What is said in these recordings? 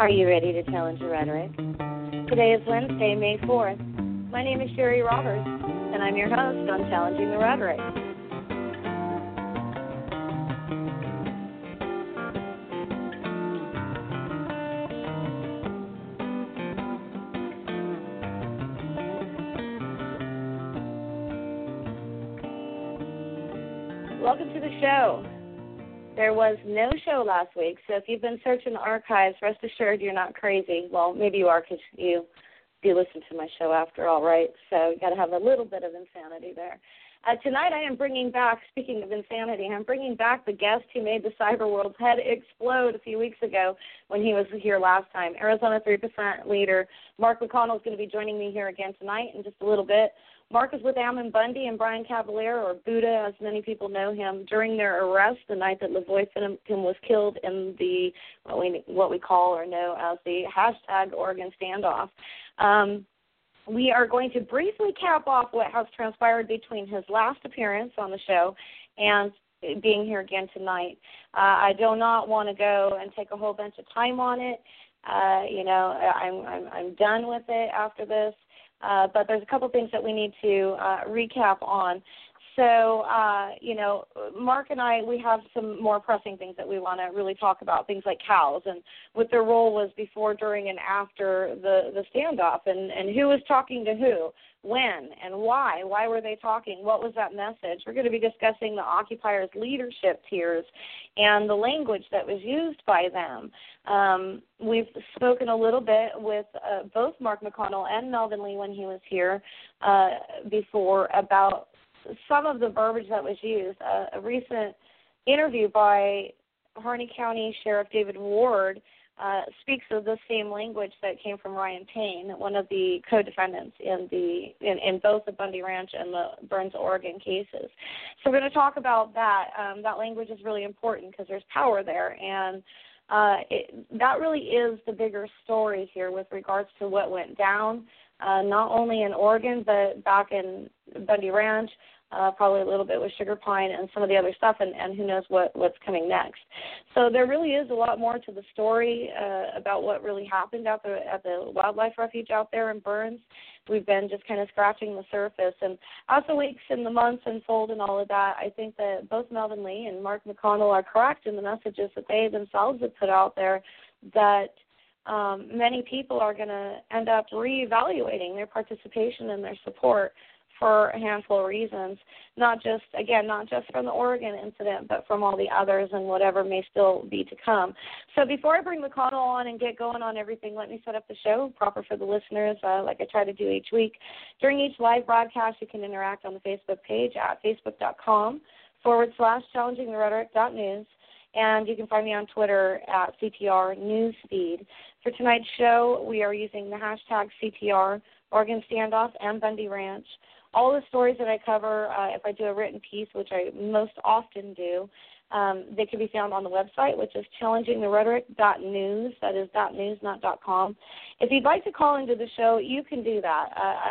Are you ready to challenge the rhetoric? Today is Wednesday, May 4th. My name is Cheri Roberts, and I'm your host on Challenging the Rhetoric. Welcome to the show. There was no show last week, so if you've been searching the archives, rest assured you're not crazy. Well, maybe you are because you do listen to my show after all, right? So you've got to have a little bit of insanity there. Tonight I am bringing back, speaking of insanity, I'm bringing back the guest who made the cyber world's head explode a few weeks ago when he was here last time. Arizona 3% leader Mark McConnell is going to be joining me here again tonight in just a little bit. Mark is with Ammon Bundy and Brian Cavalier, or Buddha, as many people know him, during their arrest the night that LaVoy Finicum was killed in the what we call or know as the hashtag Oregon standoff. We are going to briefly cap off what has transpired between his last appearance on the show and being here again tonight. I do not want to go and take a whole bunch of time on it. I'm done with it after this. But there's a couple things that we need to recap on. So, Mark and I, we have some more pressing things that we want to really talk about, things like COWS and what their role was before, during, and after the standoff, and who was talking to who, when, and why. Why were they talking? What was that message? We're going to be discussing the occupiers' leadership tiers and the language that was used by them. We've spoken a little bit with both Mark McConnell and Melvin Lee when he was here before about some of the verbiage that was used. A recent interview by Harney County Sheriff David Ward speaks of the same language that came from Ryan Payne, one of the co-defendants in both the Bundy Ranch and the Burns, Oregon cases. So we're going to talk about that. That language is really important because there's power there, and that really is the bigger story here with regards to what went down, not only in Oregon but back in Bundy Ranch, probably a little bit with Sugar Pine and some of the other stuff, and who knows what's coming next. So there really is a lot more to the story about what really happened out there at the wildlife refuge out there in Burns. We've been just kind of scratching the surface. And as the weeks and the months unfold and all of that, I think that both Melvin Lee and Mark McConnell are correct in the messages that they themselves have put out there that many people are going to end up reevaluating their participation and their support for a handful of reasons, not just from the Oregon incident, but from all the others and whatever may still be to come. So before I bring McConnell on and get going on everything, let me set up the show proper for the listeners, like I try to do each week. During each live broadcast, you can interact on the Facebook page at facebook.com/challengingtherhetoric.news. And you can find me on Twitter at CTR Newsfeed. For tonight's show, we are using the hashtag CTR, Oregon Standoff, and Bundy Ranch. All the stories that I cover, if I do a written piece, which I most often do, they can be found on the website, which is challengingtherhetoric.news. That is .news, not .com. If you'd like to call into the show, you can do that.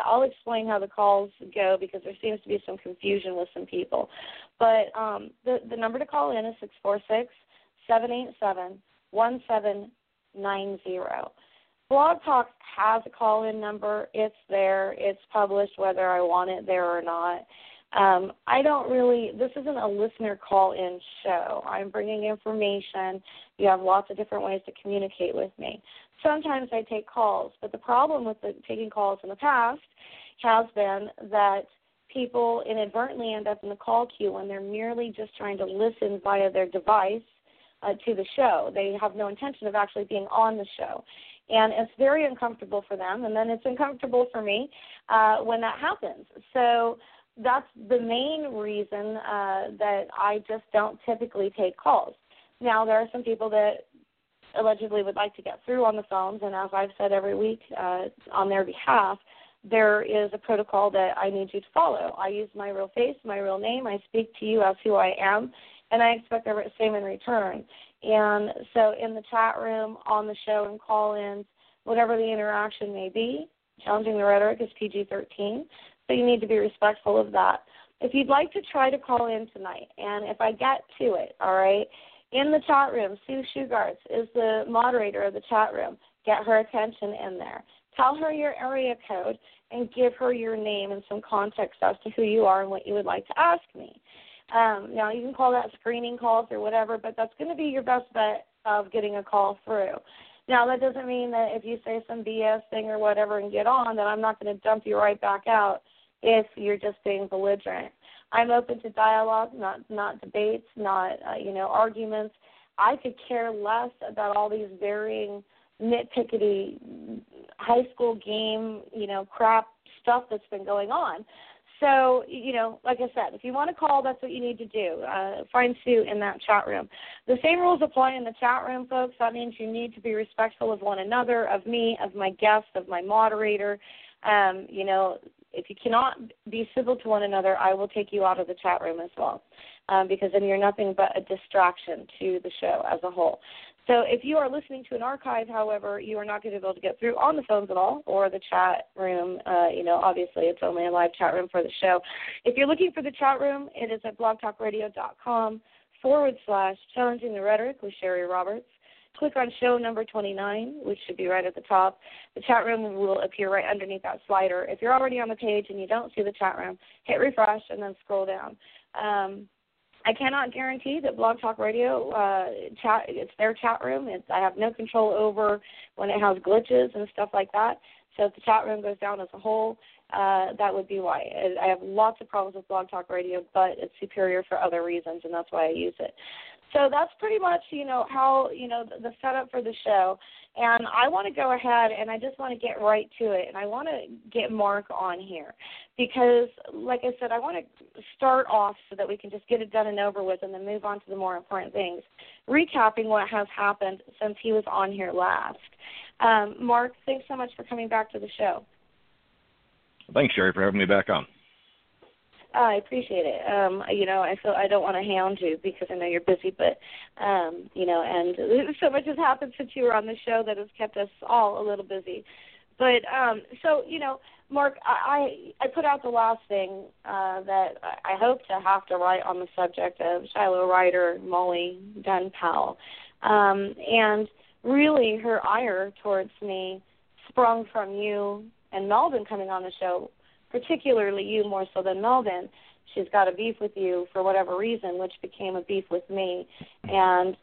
I'll explain how the calls go because there seems to be some confusion with some people. But the number to call in is 646-787-1790. Blog Talk has a call-in number. It's there. It's published whether I want it there or not. This isn't a listener call-in show. I'm bringing information. You have lots of different ways to communicate with me. Sometimes I take calls, but the problem with taking calls in the past has been that people inadvertently end up in the call queue when they're merely just trying to listen via their device to the show. They have no intention of actually being on the show. And it's very uncomfortable for them, and then it's uncomfortable for me when that happens. So that's the main reason that I just don't typically take calls. Now, there are some people that allegedly would like to get through on the phones, and as I've said every week on their behalf, there is a protocol that I need you to follow. I use my real face, my real name. I speak to you as who I am, and I expect the same in return. And so in the chat room, on the show, and call-ins, whatever the interaction may be, Challenging the Rhetoric is PG-13, so you need to be respectful of that. If you'd like to try to call in tonight, and if I get to it, all right, in the chat room, Sue Shugarts is the moderator of the chat room. Get her attention in there. Tell her your area code and give her your name and some context as to who you are and what you would like to ask me. Now, you can call that screening calls or whatever, but that's going to be your best bet of getting a call through. Now, that doesn't mean that if you say some BS thing or whatever and get on, that I'm not going to dump you right back out if you're just being belligerent. I'm open to dialogue, not debates, not arguments. I could care less about all these varying nitpicky high school game, crap stuff that's been going on. So, like I said, if you want to call, that's what you need to do. Find Sue in that chat room. The same rules apply in the chat room, folks. That means you need to be respectful of one another, of me, of my guests, of my moderator. If you cannot be civil to one another, I will take you out of the chat room as well, because then you're nothing but a distraction to the show as a whole. So if you are listening to an archive, however, you are not going to be able to get through on the phones at all or the chat room. Obviously, it's only a live chat room for the show. If you're looking for the chat room, it is at blogtalkradio.com/Challenging the Rhetoric with Cheri Roberts. Click on show number 29, which should be right at the top. The chat room will appear right underneath that slider. If you're already on the page and you don't see the chat room, hit refresh and then scroll down. I cannot guarantee that Blog Talk Radio, it's their chat room. I have no control over when it has glitches and stuff like that. So if the chat room goes down as a whole, that would be why. I have lots of problems with Blog Talk Radio, but it's superior for other reasons, and that's why I use it. So that's pretty much, how, the setup for the show. And I want to go ahead, and I just want to get right to it, and I want to get Mark on here because, like I said, I want to start off so that we can just get it done and over with and then move on to the more important things, recapping what has happened since he was on here last. Mark, thanks so much for coming back to the show. Thanks, Cheri, for having me back on. I appreciate it. I feel I don't want to hound you because I know you're busy, but, and so much has happened since you were on the show that has kept us all a little busy. But Mark, I put out the last thing that I hope to have to write on the subject of Shiloh Ryder, Molly Dunn-Powell, and really her ire towards me sprung from you and Melvin coming on the show, particularly you more so than Melvin. She's got a beef with you for whatever reason, which became a beef with me. And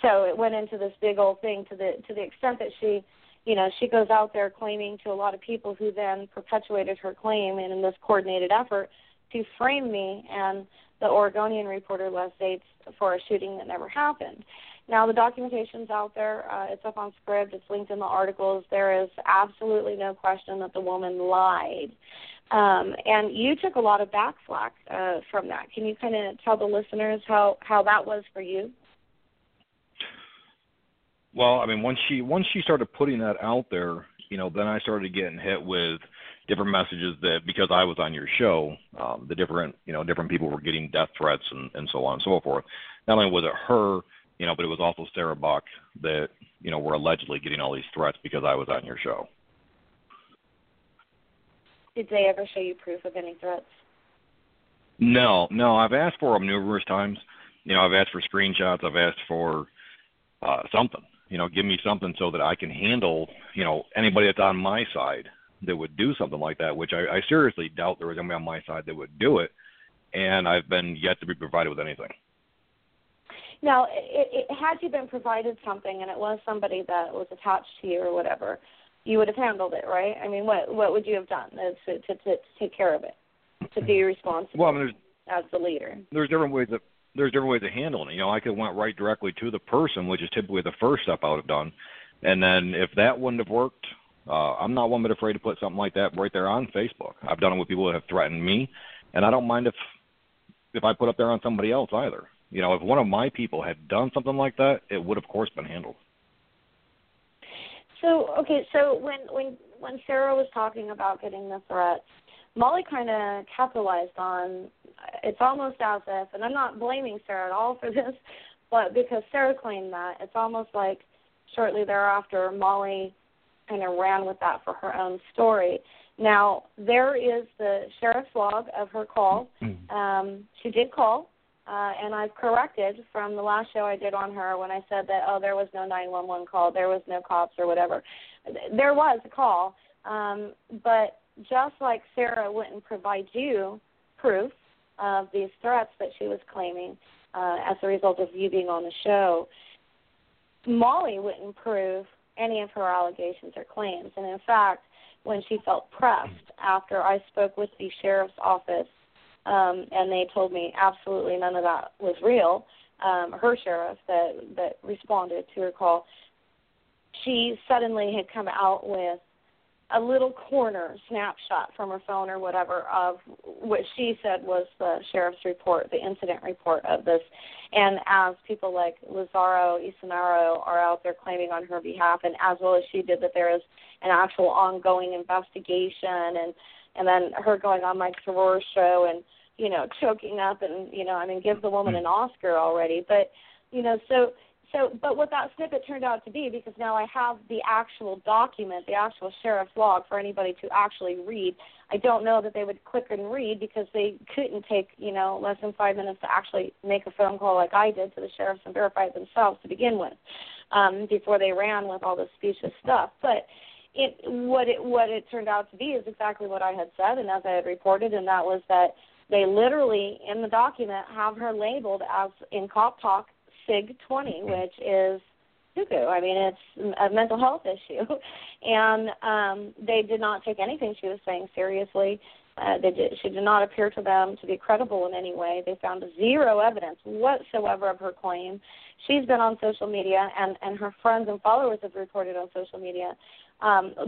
so it went into this big old thing to the extent that she, she goes out there claiming to a lot of people who then perpetuated her claim in this coordinated effort to frame me and the Oregonian reporter Les Yates for a shooting that never happened. Now, the documentation's out there. It's up on Scribd. It's linked in the articles. There is absolutely no question that the woman lied. And you took a lot of backflack from that. Can you kind of tell the listeners how that was for you? Well, I mean, once she started putting that out there, then I started getting hit with different messages that because I was on your show, the different people were getting death threats and so on and so forth. Not only was it her, but it was also Sarah Buck that, were allegedly getting all these threats because I was on your show. Did they ever show you proof of any threats? No. I've asked for them numerous times. I've asked for screenshots. I've asked for something, give me something so that I can handle, anybody that's on my side that would do something like that, which I seriously doubt there was anybody on my side that would do it. And I've been yet to be provided with anything. Now, had you been provided something and it was somebody that was attached to you or whatever, you would have handled it, right? I mean, what would you have done to take care of it, to be responsible as the leader? There's different ways of handling it. I could have went right directly to the person, which is typically the first step I would have done. And then if that wouldn't have worked, I'm not one bit afraid to put something like that right there on Facebook. I've done it with people that have threatened me, and I don't mind if I put up there on somebody else either. If one of my people had done something like that, it would, of course, been handled. So, okay, so when Sarah was talking about getting the threats, Molly kind of capitalized on, it's almost as if, and I'm not blaming Sarah at all for this, but because Sarah claimed that, it's almost like shortly thereafter, Molly kind of ran with that for her own story. Now, there is the sheriff's log of her call. She did call, and I've corrected from the last show I did on her when I said that, oh, there was no 911 call, there was no cops or whatever. There was a call, but just like Sarah wouldn't provide you proof of these threats that she was claiming as a result of you being on the show, Molly wouldn't prove any of her allegations or claims. And, in fact, when she felt pressed after I spoke with the sheriff's office and they told me absolutely none of that was real, her sheriff that responded to her call, she suddenly had come out with a little corner snapshot from her phone or whatever of what she said was the sheriff's report, the incident report of this. And as people like Lazaro Isanaro are out there claiming on her behalf, and as well as she did, that there is an actual ongoing investigation, and then her going on Mike Soror's show and, you know, choking up and, you know, I mean, give the woman an Oscar already. But, you know, but what that snippet turned out to be, because now I have the actual document, the actual sheriff's log for anybody to actually read. I don't know that they would click and read because they couldn't take, you know, less than 5 minutes to actually make a phone call like I did to the sheriffs and verify it themselves to begin with before they ran with all this specious stuff. But what it turned out to be is exactly what I had said and as I had reported, and that was that they literally in the document have her labeled as in cop talk, SIG 20, which is cuckoo. I mean, it's a mental health issue. And they did not take anything she was saying seriously. She did not appear to them to be credible in any way. They found zero evidence whatsoever of her claim. She's been on social media, and her friends and followers have reported on social media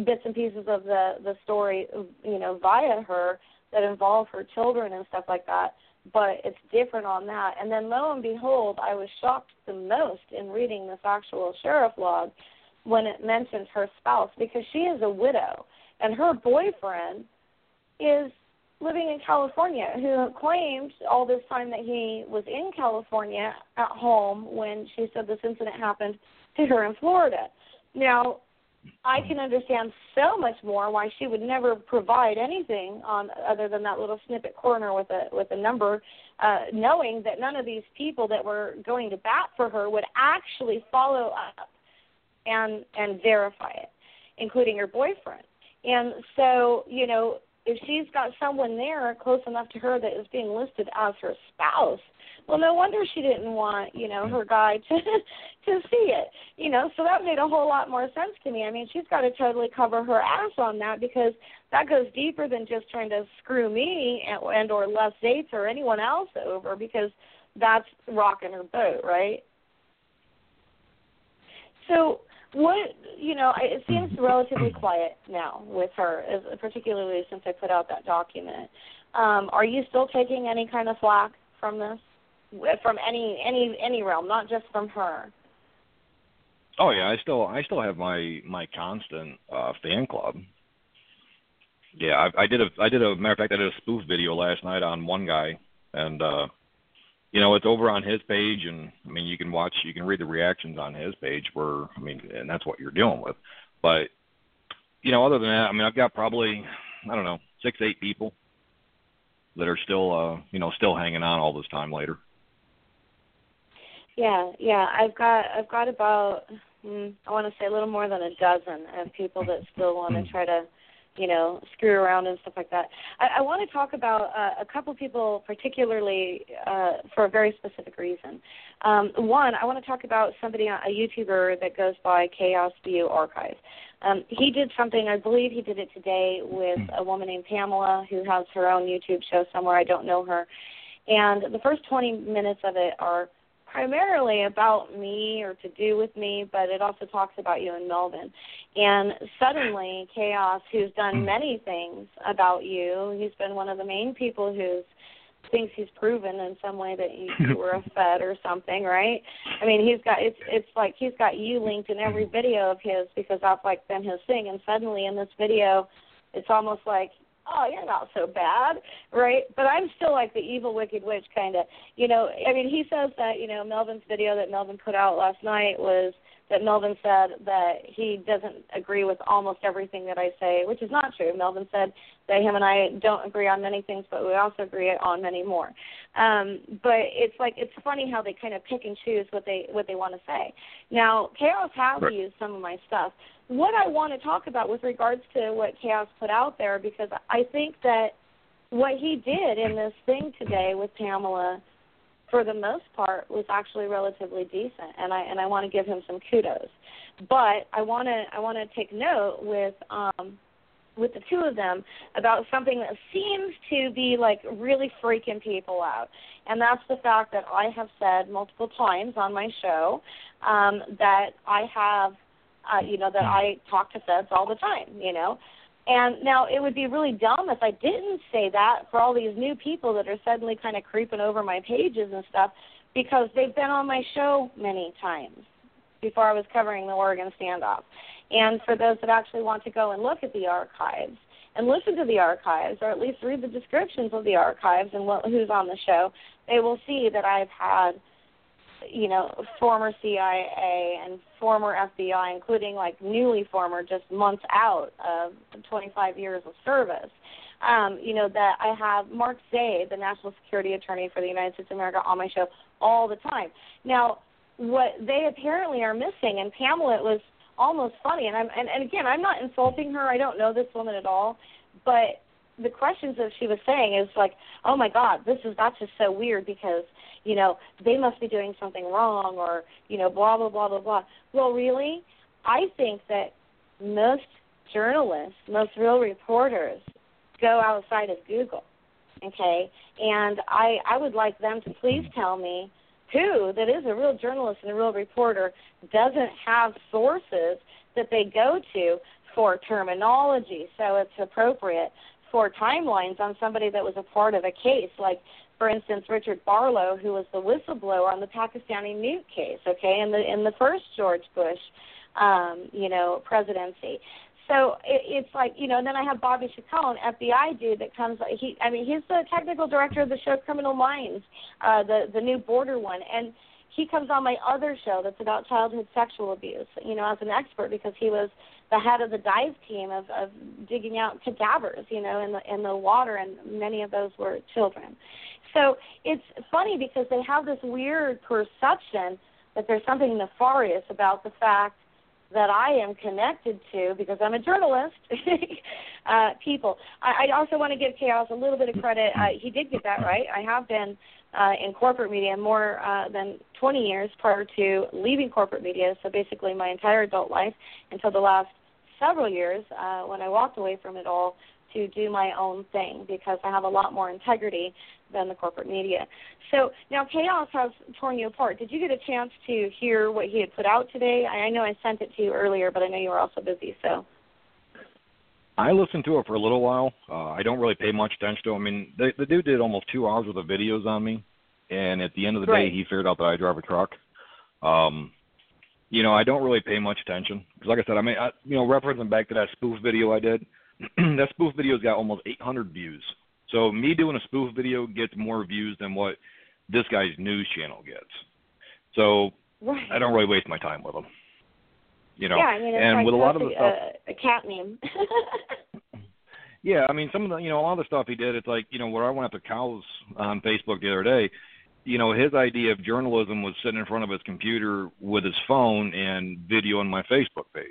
bits and pieces of the story, you know, via her that involve her children and stuff like that. But it's different on that. And then, lo and behold, I was shocked the most in reading this actual sheriff log when it mentioned her spouse, because she is a widow, and her boyfriend is living in California, who claimed all this time that he was in California at home when she said this incident happened to her in Florida. Now, I can understand so much more why she would never provide anything on other than that little snippet corner with a number, knowing that none of these people that were going to bat for her would actually follow up and verify it, including her boyfriend. And so, you know, if she's got someone there close enough to her that is being listed as her spouse, well, no wonder she didn't want, you know, her guy to see it, you know. So that made a whole lot more sense to me. I mean, she's got to totally cover her ass on that, because that goes deeper than just trying to screw me and or Les Yates or anyone else over, because that's rocking her boat, right? So what, you know, it seems relatively quiet now with her, particularly since I put out that document. Are you still taking any kind of flack from this? From any realm, not just from her. Oh yeah, I still have my constant fan club. Yeah, I did a matter of fact, I did a spoof video last night on one guy, and you know, it's over on his page, and I mean you can read the reactions on his page where, I mean, and that's what you're dealing with. But you know, other than that, I mean, I've got probably, I don't know, 6-8 people that are still hanging on all this time later. Yeah, I've got about, I want to say a little more than a dozen of people that still want to try to, you know, screw around and stuff like that. I want to talk about a couple people particularly for a very specific reason. One, I want to talk about somebody, a YouTuber that goes by Chaos View Archives. He did something, I believe he did it today, with a woman named Pamela who has her own YouTube show somewhere. I don't know her. And the first 20 minutes of it are primarily about me or to do with me, but it also talks about you and Melvin. And suddenly, Chaos, who's done many things about you, he's been one of the main people who's thinks he's proven in some way that you were a Fed or something, right? I mean, he's got it's like he's got you linked in every video of his because that's like been his thing. And suddenly in this video, it's almost like, oh, you're not so bad, right? But I'm still like the evil wicked witch kind of, you know. I mean, he says that, you know, Melvin's video that Melvin put out last night was that Melvin said that he doesn't agree with almost everything that I say, which is not true. Melvin said that him and I don't agree on many things, but we also agree on many more. But it's like it's funny how they kind of pick and choose what they want to say. Now, Chaos has used some of my stuff. What I want to talk about with regards to what Chaos put out there, because I think that what he did in this thing today with Pamela, for the most part, was actually relatively decent, and I want to give him some kudos. But I want to take note with the two of them about something that seems to be like really freaking people out, and that's the fact that I have said multiple times on my show that I have, you know, that I talk to feds all the time, you know. And now it would be really dumb if I didn't say that for all these new people that are suddenly kind of creeping over my pages and stuff, because they've been on my show many times before I was covering the Oregon standoff. And for those that actually want to go and look at the archives and listen to the archives, or at least read the descriptions of the archives and who's on the show, they will see that I've had, you know, former CIA and former FBI, including like newly former, just months out of 25 years of service. You know, that I have Mark Zaid, the National Security Attorney for the United States of America, on my show all the time. Now, what they apparently are missing, and Pamela, it was almost funny, and again, I'm not insulting her. I don't know this woman at all, but the questions that she was saying is like, oh my God, that's just so weird because, you know, they must be doing something wrong, or, you know, blah, blah, blah, blah, blah. Well, really, I think that most journalists, most real reporters go outside of Google, okay? And I would like them to please tell me who that is a real journalist and a real reporter doesn't have sources that they go to for terminology so it's appropriate for timelines on somebody that was a part of a case, like, for instance, Richard Barlow, who was the whistleblower on the Pakistani Newt case, okay, in the first George Bush, you know, presidency. So it's like, you know, and then I have Bobby Chacon, an FBI dude that comes, he's the technical director of the show Criminal Minds, the new border one, and he comes on my other show that's about childhood sexual abuse, you know, as an expert because he was the head of the dive team of digging out cadavers, you know, in the water, and many of those were children. So it's funny because they have this weird perception that there's something nefarious about the fact that I am connected to, because I'm a journalist, people. I also want to give Chaos a little bit of credit. He did get that right. I have been in corporate media more than 20 years prior to leaving corporate media, so basically my entire adult life until the last several years when I walked away from it all to do my own thing, because I have a lot more integrity than the corporate media. So now Chaos has torn you apart. Did you get a chance to hear what he had put out today? I know I sent it to you earlier, but I know you were also busy, so. I listened to it for a little while. I don't really pay much attention to him. I mean, the dude did almost 2 hours worth of videos on me, and at the end of the day, he figured out that I drive a truck. You know, I don't really pay much attention. Because like I said, I mean, you know, referencing back to that spoof video I did, that spoof video's got almost 800 views. So me doing a spoof video gets more views than what this guy's news channel gets. So I don't really waste my time with him. You know, yeah, I mean, it's and like with a lot of the stuff, a cat meme. Yeah, I mean, some of the, you know, a lot of the stuff he did, it's like, you know, where I went up to COWS on Facebook the other day, you know, his idea of journalism was sitting in front of his computer with his phone and video on my Facebook page.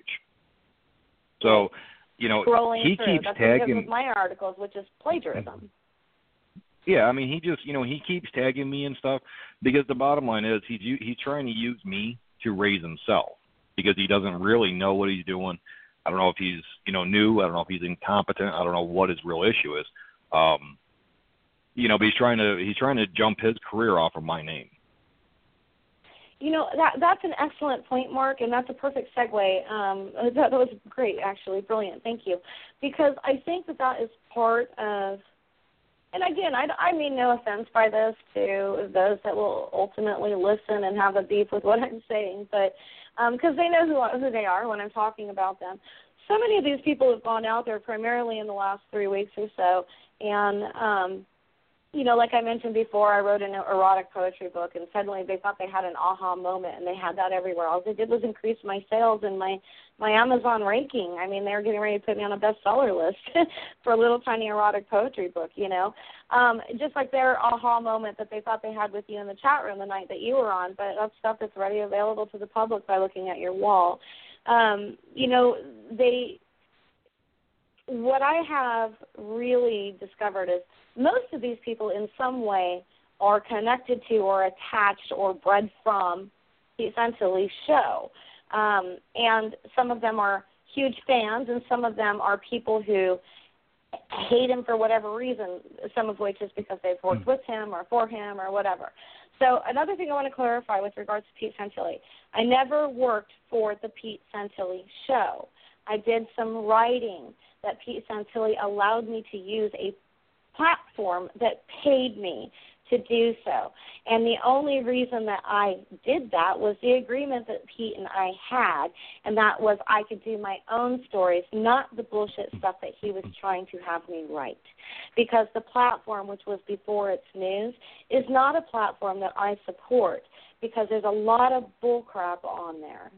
So, you know, That's tagging with my articles, which is plagiarism. Yeah, I mean, he keeps tagging me and stuff, because the bottom line is he's trying to use me to raise himself, because he doesn't really know what he's doing. I don't know if he's, you know, new. I don't know if he's incompetent. I don't know what his real issue is. You know, but he's trying to jump his career off of my name. You know, that's an excellent point, Mark, and that's a perfect segue. That was great, actually. Brilliant. Thank you. Because I think that is part of And again, I mean no offense by this to those that will ultimately listen and have a beef with what I'm saying, but because they know who they are when I'm talking about them. So many of these people have gone out there primarily in the last 3 weeks or so, and you know, like I mentioned before, I wrote an erotic poetry book, and suddenly they thought they had an aha moment, and they had that everywhere. All they did was increase my sales and my Amazon ranking. I mean, they were getting ready to put me on a bestseller list for a little tiny erotic poetry book, you know. Just like their aha moment that they thought they had with you in the chat room the night that you were on, but that's stuff that's already available to the public by looking at your wall. You know, what I have really discovered is most of these people in some way are connected to or attached or bred from Pete Santilli's show. And some of them are huge fans, and some of them are people who hate him for whatever reason, some of which is because they've worked with him or for him or whatever. So another thing I want to clarify with regards to Pete Santilli, I never worked for the Pete Santilli show. I did some writing that Pete Santilli allowed me to use a platform that paid me to do so. And the only reason that I did that was the agreement that Pete and I had, and that was I could do my own stories, not the bullshit stuff that he was trying to have me write. Because the platform, which was before It's News, is not a platform that I support because there's a lot of bullcrap on there,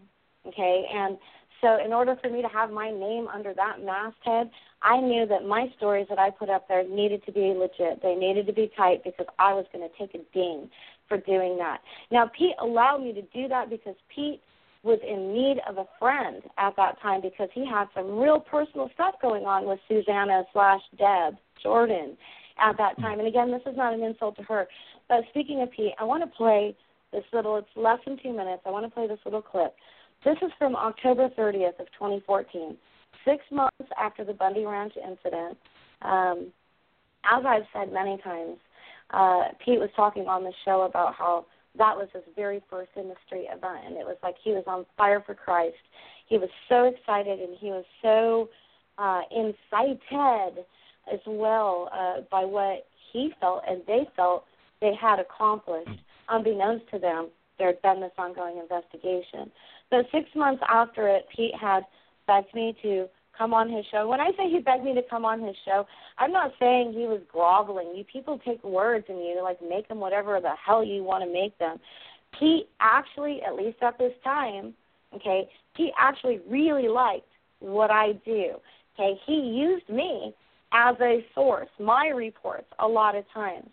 okay? And so in order for me to have my name under that masthead, I knew that my stories that I put up there needed to be legit. They needed to be tight because I was going to take a ding for doing that. Now, Pete allowed me to do that because Pete was in need of a friend at that time because he had some real personal stuff going on with Susanna/Deb Jordan at that time. And, again, this is not an insult to her. But speaking of Pete, I want to play this little – it's less than 2 minutes. I want to play this little clip. This is from October 30th of 2014, 6 months after the Bundy Ranch incident. As I've said many times, Pete was talking on the show about how that was his very first industry event, and it was like he was on fire for Christ. He was so excited, and he was so incited as well by what he felt and they felt they had accomplished. Unbeknownst to them, there had been this ongoing investigation. So 6 months after it, Pete had begged me to come on his show. When I say he begged me to come on his show, I'm not saying he was groveling. You people take words and you like make them whatever the hell you want to make them. Pete actually, at least at this time, okay, he actually really liked what I do. Okay, he used me as a source, my reports, a lot of times.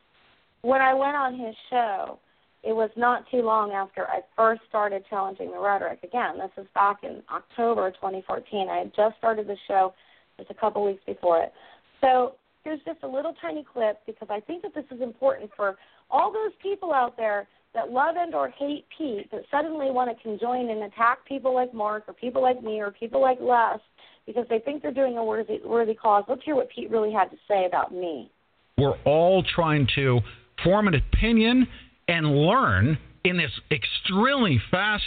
When I went on his show, it was not too long after I first started Challenging the Rhetoric. Again, this is back in October 2014. I had just started the show just a couple weeks before it. So here's just a little tiny clip because I think that this is important for all those people out there that love and or hate Pete that suddenly want to conjoin and attack people like Mark or people like me or people like Les because they think they're doing a worthy cause. Let's hear what Pete really had to say about me. We're all trying to form an opinion and learn in this extremely fast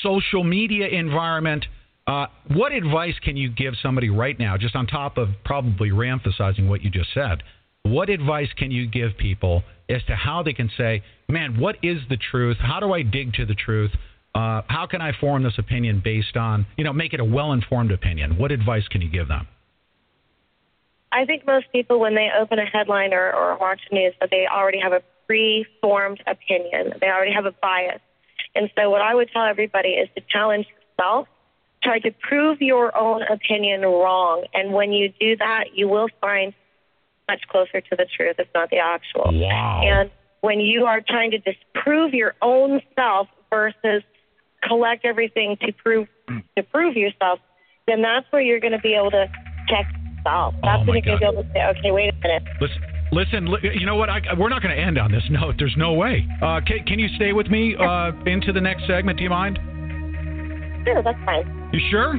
social media environment. What advice can you give somebody right now, just on top of probably reemphasizing what you just said? What advice can you give people as to how they can say, man, what is the truth? How do I dig to the truth? How can I form this opinion based on, you know, make it a well-informed opinion? What advice can you give them? I think most people, when they open a headline or watch news, that they already have a pre-formed opinion. They already have a bias. And so what I would tell everybody is to challenge yourself, try to prove your own opinion wrong. And when you do that, you will find much closer to the truth, if not the actual. Wow. And when you are trying to disprove your own self versus collect everything to prove yourself, then that's where you're going to be able to check yourself. That's when you're going to be able to say, okay, wait a minute. Listen, you know what? We're not going to end on this note. There's no way. Can you stay with me into the next segment? Do you mind? Sure, that's fine. You sure?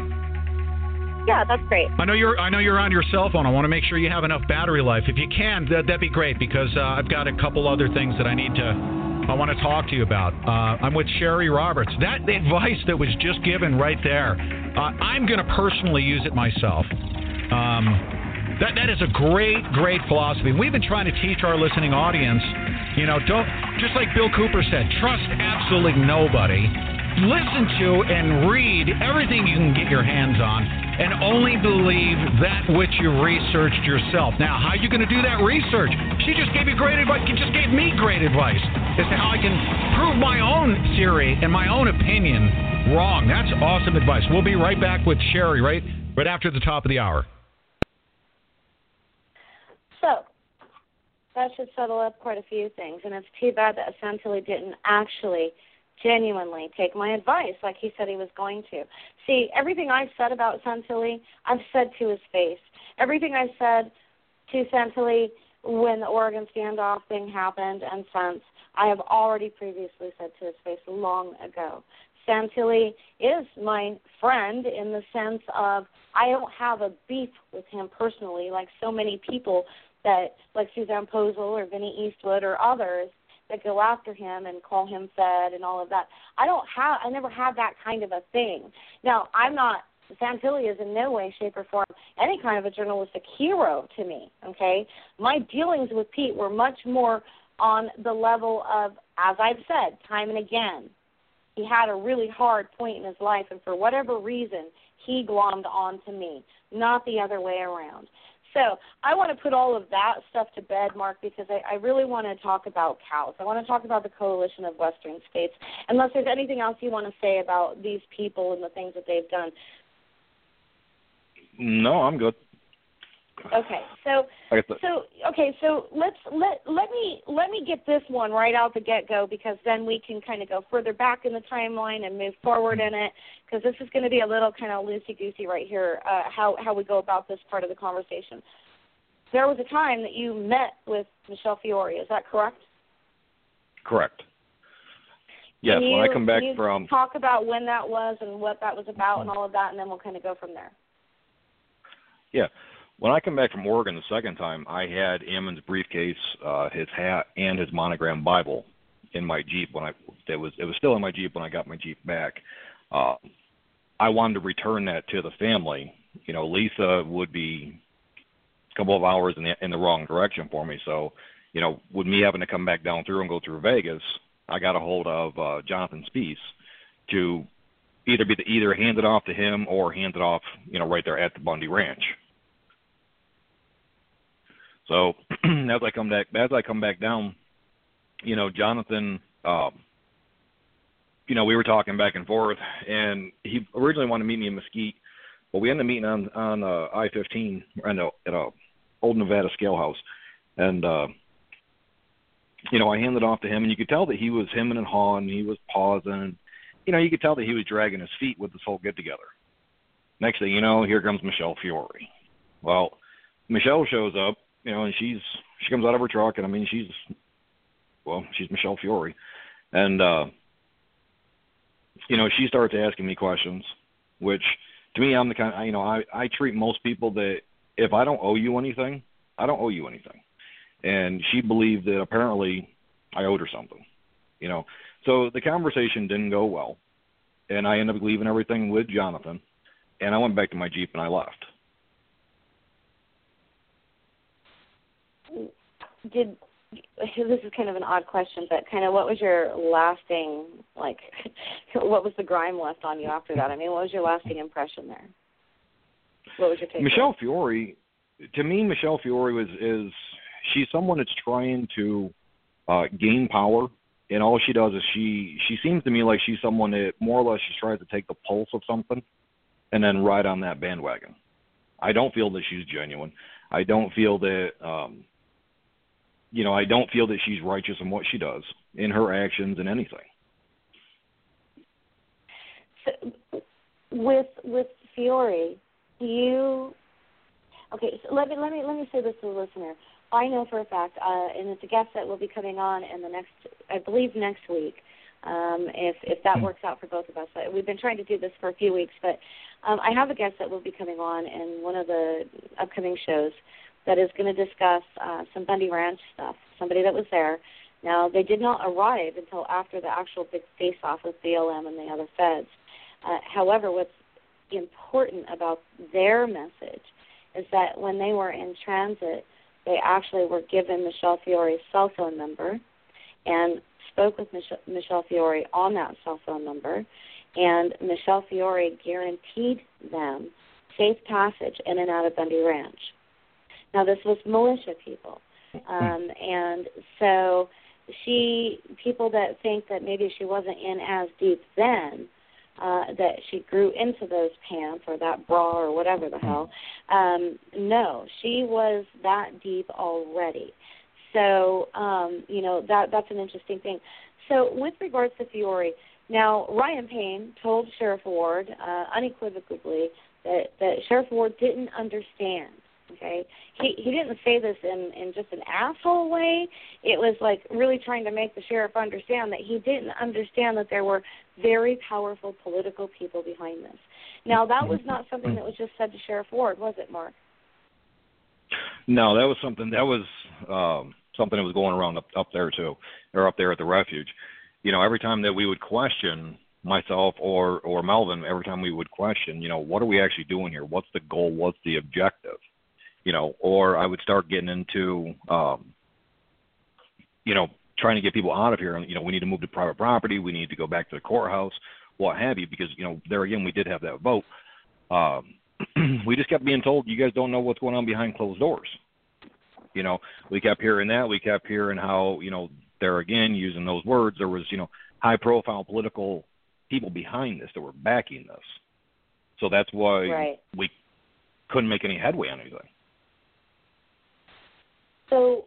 Yeah, that's great. I know you're on your cell phone. I want to make sure you have enough battery life. If you can, that'd be great because I've got a couple other things that I want to talk to you about. I'm with Cheri Roberts. That advice that was just given right there, I'm going to personally use it myself. That is a great, great philosophy. We've been trying to teach our listening audience, you know, don't, just like Bill Cooper said, trust absolutely nobody. Listen to and read everything you can get your hands on, and only believe that which you researched yourself. Now, how are you going to do that research? She just gave you great advice. She just gave me great advice as to how I can prove my own theory and my own opinion wrong. That's awesome advice. We'll be right back with Cheri right after the top of the hour. So, that should settle up quite a few things, and it's too bad that Santilli didn't actually genuinely take my advice like he said he was going to. See, everything I've said about Santilli, I've said to his face. Everything I said to Santilli when the Oregon standoff thing happened and since, I have already previously said to his face long ago. Santilli is my friend in the sense of I don't have a beef with him personally like so many people that, like Suzanne Posel or Vinnie Eastwood or others, that go after him and call him fed and all of that. I never had that kind of a thing. Now, Santilli is in no way, shape, or form any kind of a journalistic hero to me, okay? My dealings with Pete were much more on the level of, as I've said, time and again, he had a really hard point in his life, and for whatever reason, he glommed on to me, not the other way around. So I want to put all of that stuff to bed, Mark, because I really want to talk about COWS. I want to talk about the Coalition of Western States, unless there's anything else you want to say about these people and the things that they've done. No, I'm good. Okay, so let me get this one right out the get-go, because then we can kind of go further back in the timeline and move forward in it, because this is going to be a little kind of loosey-goosey right here, how we go about this part of the conversation. There was a time that you met with Michelle Fiore, is that correct? Correct. Yes, when I come back from... talk about when that was and what that was about and all of that, and then we'll kind of go from there. Yeah. When I come back from Oregon the second time, I had Ammon's briefcase, his hat, and his monogrammed Bible in my Jeep. It was still in my Jeep when I got my Jeep back. I wanted to return that to the family. You know, Lisa would be a couple of hours in the wrong direction for me. So, you know, with me having to come back down through and go through Vegas, I got a hold of Jonathan Spies to either hand it off to him or hand it off, you know, right there at the Bundy Ranch. So as I come back down, you know, Jonathan, you know, we were talking back and forth, and he originally wanted to meet me in Mesquite, but we ended up meeting on I-15 at a old Nevada scale house, and you know, I handed off to him, and you could tell that he was hemming and hawing, he was pausing, you know, you could tell that he was dragging his feet with this whole get together. Next thing you know, here comes Michelle Fiore. Well, Michelle shows up, you know, and she comes out of her truck, and I mean, she's Michelle Fiore, and you know, she starts asking me questions, which to me, I'm the kind, you know, I treat most people that if I don't owe you anything, I don't owe you anything, and she believed that apparently I owed her something, you know, so the conversation didn't go well, and I ended up leaving everything with Jonathan, and I went back to my Jeep and I left. This is kind of an odd question, but kind of what was your lasting, like, what was the grime left on you after that? I mean, what was your lasting impression there? What was your take? Michelle Fiore, to me, Michelle Fiore she's someone that's trying to gain power, and all she does is she seems to me like she's someone that more or less just tries to take the pulse of something and then ride on that bandwagon. I don't feel that she's genuine. I don't feel that, you know, I don't feel that she's righteous in what she does, in her actions and anything. So, with Fiore, So let me say this to the listener. I know for a fact, and it's a guest that will be coming on in the next, I believe, next week. If that works out for both of us. We've been trying to do this for a few weeks, but I have a guest that will be coming on in one of the upcoming shows that is going to discuss some Bundy Ranch stuff, somebody that was there. Now, they did not arrive until after the actual big face-off with BLM and the other feds. However, what's important about their message is that when they were in transit, they actually were given Michelle Fiore's cell phone number and spoke with Michelle Fiore on that cell phone number, and Michelle Fiore guaranteed them safe passage in and out of Bundy Ranch. Now, this was militia people, and so people that think that maybe she wasn't in as deep then, that she grew into those pants or that bra or whatever the hell, no, she was that deep already. So, that's an interesting thing. So with regards to Fiore, now Ryan Payne told Sheriff Ward unequivocally that Sheriff Ward didn't understand. Okay, he didn't say this in just an asshole way. It was like really trying to make the sheriff understand that he didn't understand that there were very powerful political people behind this. Now, that was not something that was just said to Sheriff Ward, was it, Mark? No, that was something that was going around up there too, or up there at the refuge. You know, every time that we would question myself or Melvin, every time we would question, what are we actually doing here? What's the goal? What's the objective? Or I would start getting into, trying to get people out of here. And, we need to move to private property. We need to go back to the courthouse, what have you, because, there again, we did have that vote. We just kept being told, you guys don't know what's going on behind closed doors. We kept hearing that. We kept hearing how, there again, using those words, there was, high profile political people behind this that were backing this. So that's why we couldn't make any headway on anything. So,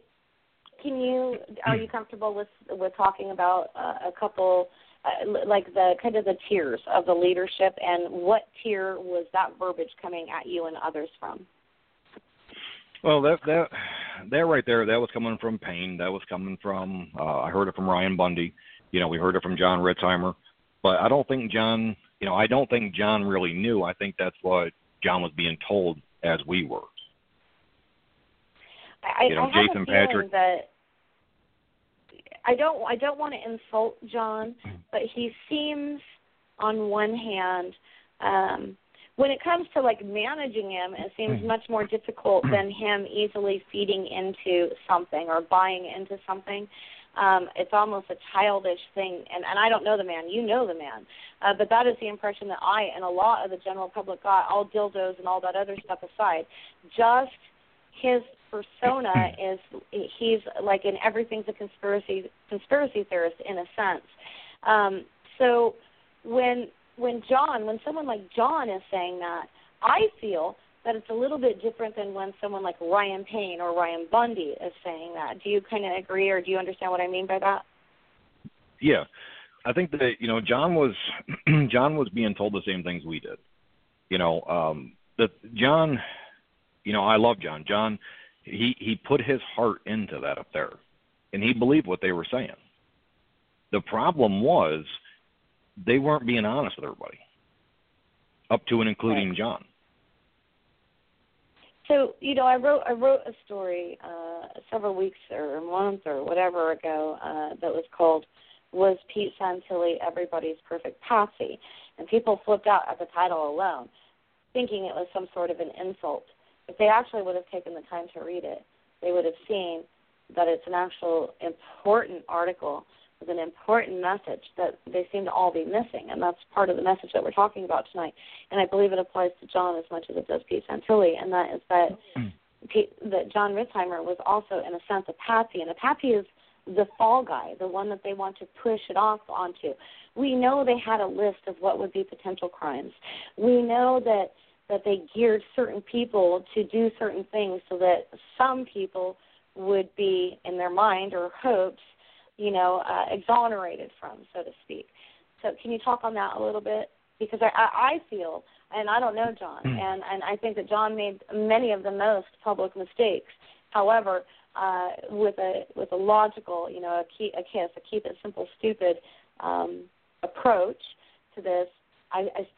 are you comfortable with talking about a couple, like the kind of the tiers of the leadership, and what tier was that verbiage coming at you and others from? Well, that right there, that was coming from Payne. That was coming from I heard it from Ryan Bundy. We heard it from John Ritzheimer, but I don't think John. I don't think John really knew. I think that's what John was being told as we were. I have Jason Patrick. That I don't want to insult John, but he seems, on one hand, when it comes to like managing him, it seems much more difficult than him easily feeding into something or buying into something. It's almost a childish thing, and I don't know the man. You know the man. But that is the impression that I and a lot of the general public got, all dildos and all that other stuff aside. Just his persona is he's like in everything's a conspiracy theorist in a sense. So when someone like John is saying that, I feel that it's a little bit different than when someone like Ryan Payne or Ryan Bundy is saying that. Do you kind of agree, or do you understand what I mean by that? Yeah. I think that, John was being told the same things we did. That John, I love John. John, he put his heart into that up there, and he believed what they were saying. The problem was they weren't being honest with everybody, up to and including John. So, I wrote a story several weeks or a month or whatever ago that was called, Was Pete Santilli Everybody's Perfect Patsy? And people flipped out at the title alone, thinking it was some sort of an insult. If they actually would have taken the time to read it, they would have seen that it's an actual important article with an important message that they seem to all be missing, and that's part of the message that we're talking about tonight. And I believe it applies to John as much as it does Pete Santilli, and that is that John Ritzheimer was also, in a sense, a patsy, and a patsy is the fall guy, the one that they want to push it off onto. We know they had a list of what would be potential crimes. We know that they geared certain people to do certain things so that some people would be, in their mind or hopes, exonerated from, so to speak. So can you talk on that a little bit? Because I feel, and I don't know John, and I think that John made many of the most public mistakes. However, with a logical, a keep it simple, stupid approach to this,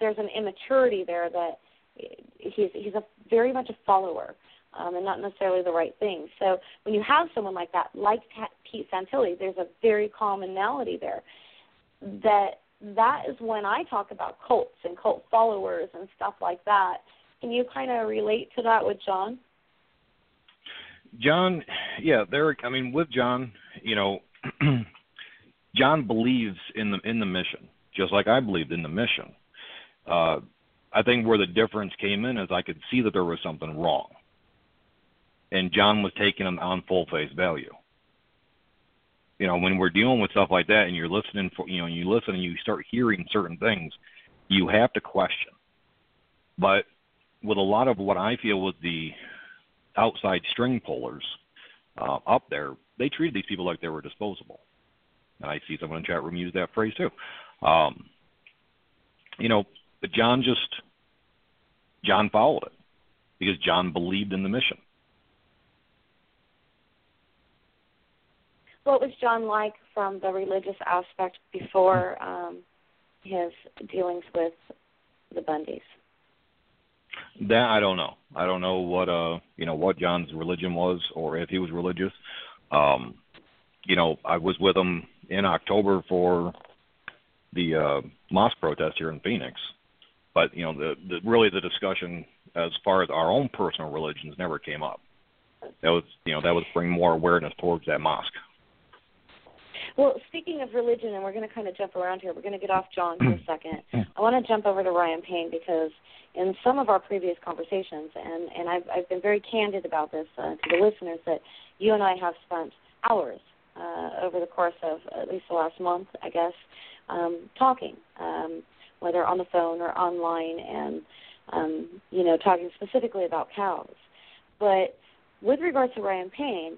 there's an immaturity there that he's very much a follower. And not necessarily the right thing. So when you have someone like that, like Pete Santilli, there's a very commonality there. That is when I talk about cults and cult followers and stuff like that. Can you kind of relate to that with John? John, yeah, there. I mean, with John, you know, John believes in the mission, just like I believed in the mission. I think where the difference came in is I could see that there was something wrong, and John was taking them on full face value. You know, when we're dealing with stuff like that, and you're listening for, you know, you listen and you start hearing certain things, you have to question. But with a lot of what I feel was the outside string pullers up there, they treated these people like they were disposable. And I see someone in the chat room use that phrase too. You know, but John followed it because John believed in the mission. What was John like from the religious aspect before his dealings with the Bundys? That I don't know. I don't know what you know, what John's religion was or if he was religious. You know, I was with him in October for the mosque protest here in Phoenix, but you know, the discussion as far as our own personal religions never came up. That was, you know, that was bring more awareness towards that mosque. Well, speaking of religion, and we're going to kind of jump around here. We're going to get off John for a second. I want to jump over to Ryan Payne because in some of our previous conversations, and I've been very candid about this to the listeners, that you and I have spent hours over the course of at least the last month, I guess, talking, whether on the phone or online, and, you know, talking specifically about cows. But with regards to Ryan Payne,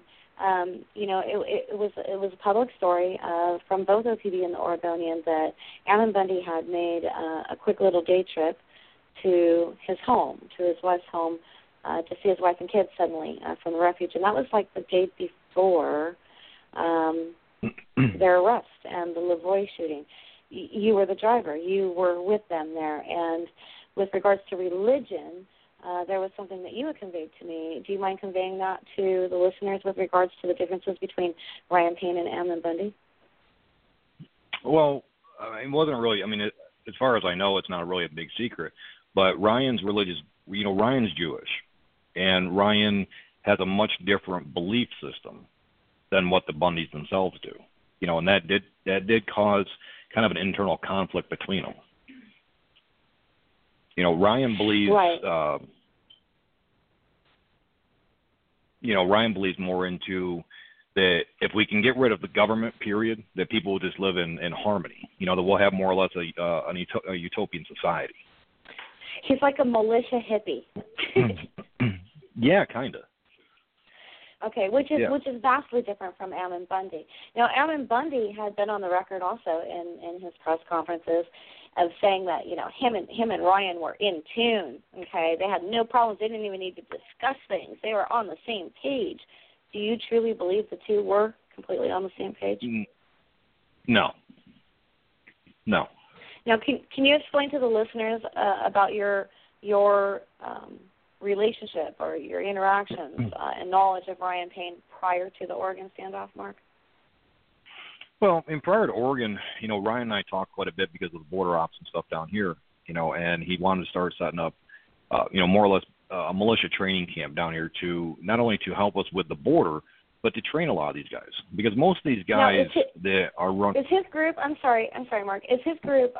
you know, it was a public story from both OPB and the Oregonian that Ammon Bundy had made a quick little day trip to his home, to his wife's home, to see his wife and kids suddenly from the refuge. And that was like the day before their arrest and the LaVoy shooting. You were the driver. You were with them there. And with regards to religion, there was something that you had conveyed to me. Do you mind conveying that to the listeners with regards to the differences between Ryan Payne and Ammon Bundy? Well, it wasn't really, I mean, it, as far as I know, it's not really a big secret, but Ryan's religious, you know, Ryan's Jewish, and Ryan has a much different belief system than what the Bundys themselves do. You know, and that did cause kind of an internal conflict between them. You know, Ryan believes. Right. You know, Ryan believes more into that if we can get rid of the government, period, that people will just live in harmony. You know, that we'll have more or less a utopian society. He's like a militia hippie. Yeah, kind of. Okay, which is vastly different from Ammon Bundy. Now, Ammon Bundy had been on the record also in his press conferences of saying that, you know, him and Ryan were in tune. Okay, they had no problems. They didn't even need to discuss things. They were on the same page. Do you truly believe the two were completely on the same page? No. Now, can you explain to the listeners about your relationship or your interactions and knowledge of Ryan Payne prior to the Oregon standoff, Mark? Well, in prior to Oregon, you know, Ryan and I talked quite a bit because of the border ops and stuff down here, you know, and he wanted to start setting up, you know, more or less a militia training camp down here to not only to help us with the border, but to train a lot of these guys, because most of these guys that are running. Is his group, I'm sorry, Mark, is his group,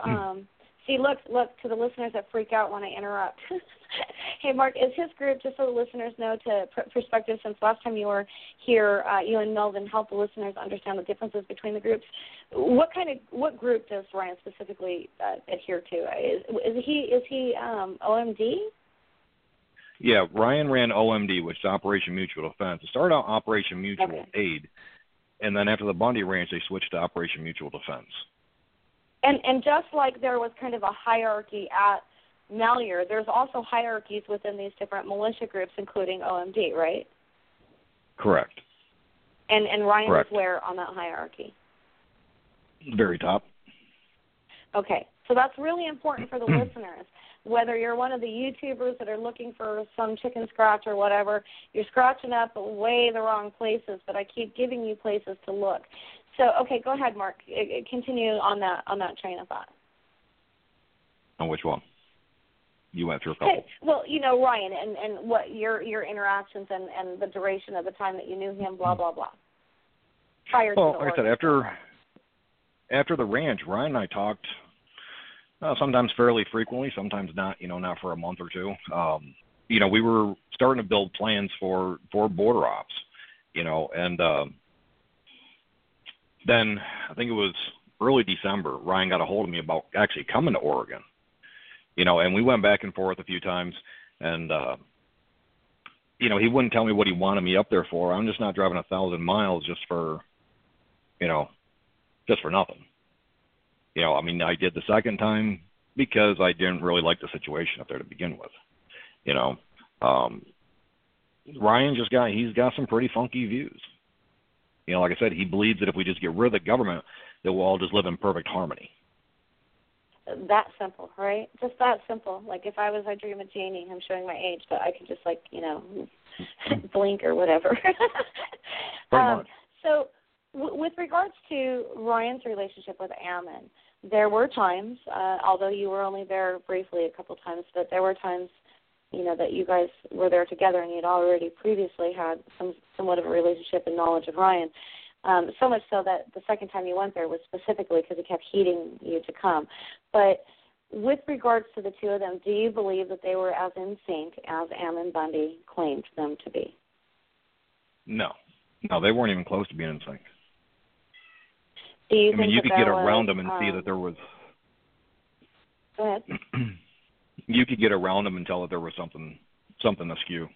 see, look to the listeners that freak out when I interrupt. Hey, Mark, is his group, just so the listeners know, to perspective, since last time you were here, you and Melvin helped the listeners understand the differences between the groups. What group does Ryan specifically adhere to? Is he OMD? Yeah, Ryan ran OMD, which is Operation Mutual Defense. It started out Operation Mutual Aid, and then after the Bundy Ranch, they switched to Operation Mutual Defense. And just like there was kind of a hierarchy at Malheur, there's also hierarchies within these different militia groups, including OMD, right? Correct. And Ryan was where on that hierarchy? Very top. Okay. So that's really important for the listeners. Whether you're one of the YouTubers that are looking for some chicken scratch or whatever, you're scratching up way the wrong places, but I keep giving you places to look. So, okay, go ahead, Mark. Continue on that train of thought. On which one? you went through a couple. Well, you know, Ryan, and what your interactions and the duration of the time that you knew him, blah, blah, blah. Prior to the Oregon. I said, after the ranch, Ryan and I talked sometimes fairly frequently, sometimes not, you know, not for a month or two. You know, we were starting to build plans for border ops, you know, and then I think it was early December, Ryan got a hold of me about actually coming to Oregon, you know, and we went back and forth a few times, and, you know, he wouldn't tell me what he wanted me up there for. I'm just not driving 1,000 miles just for, you know, just for nothing. You know, I mean, I did the second time because I didn't really like the situation up there to begin with. You know, Ryan just he's got some pretty funky views. You know, like I said, he believes that if we just get rid of the government, that we'll all just live in perfect harmony. That simple, right? Just that simple. Like if I was, I dream of Janie. I'm showing my age, but I could just like, you know, blink or whatever. So with regards to Ryan's relationship with Ammon, there were times, although you were only there briefly a couple times, but there were times, you know, that you guys were there together and you'd already previously had somewhat of a relationship and knowledge of Ryan. So much so that the second time you went there was specifically because he kept heeding you to come. But with regards to the two of them, do you believe that they were as in sync as Ammon Bundy claimed them to be? No. No, they weren't even close to being in sync. Do you think you could get around them and see that there was... Go ahead. You could get around them and tell that there was something askew.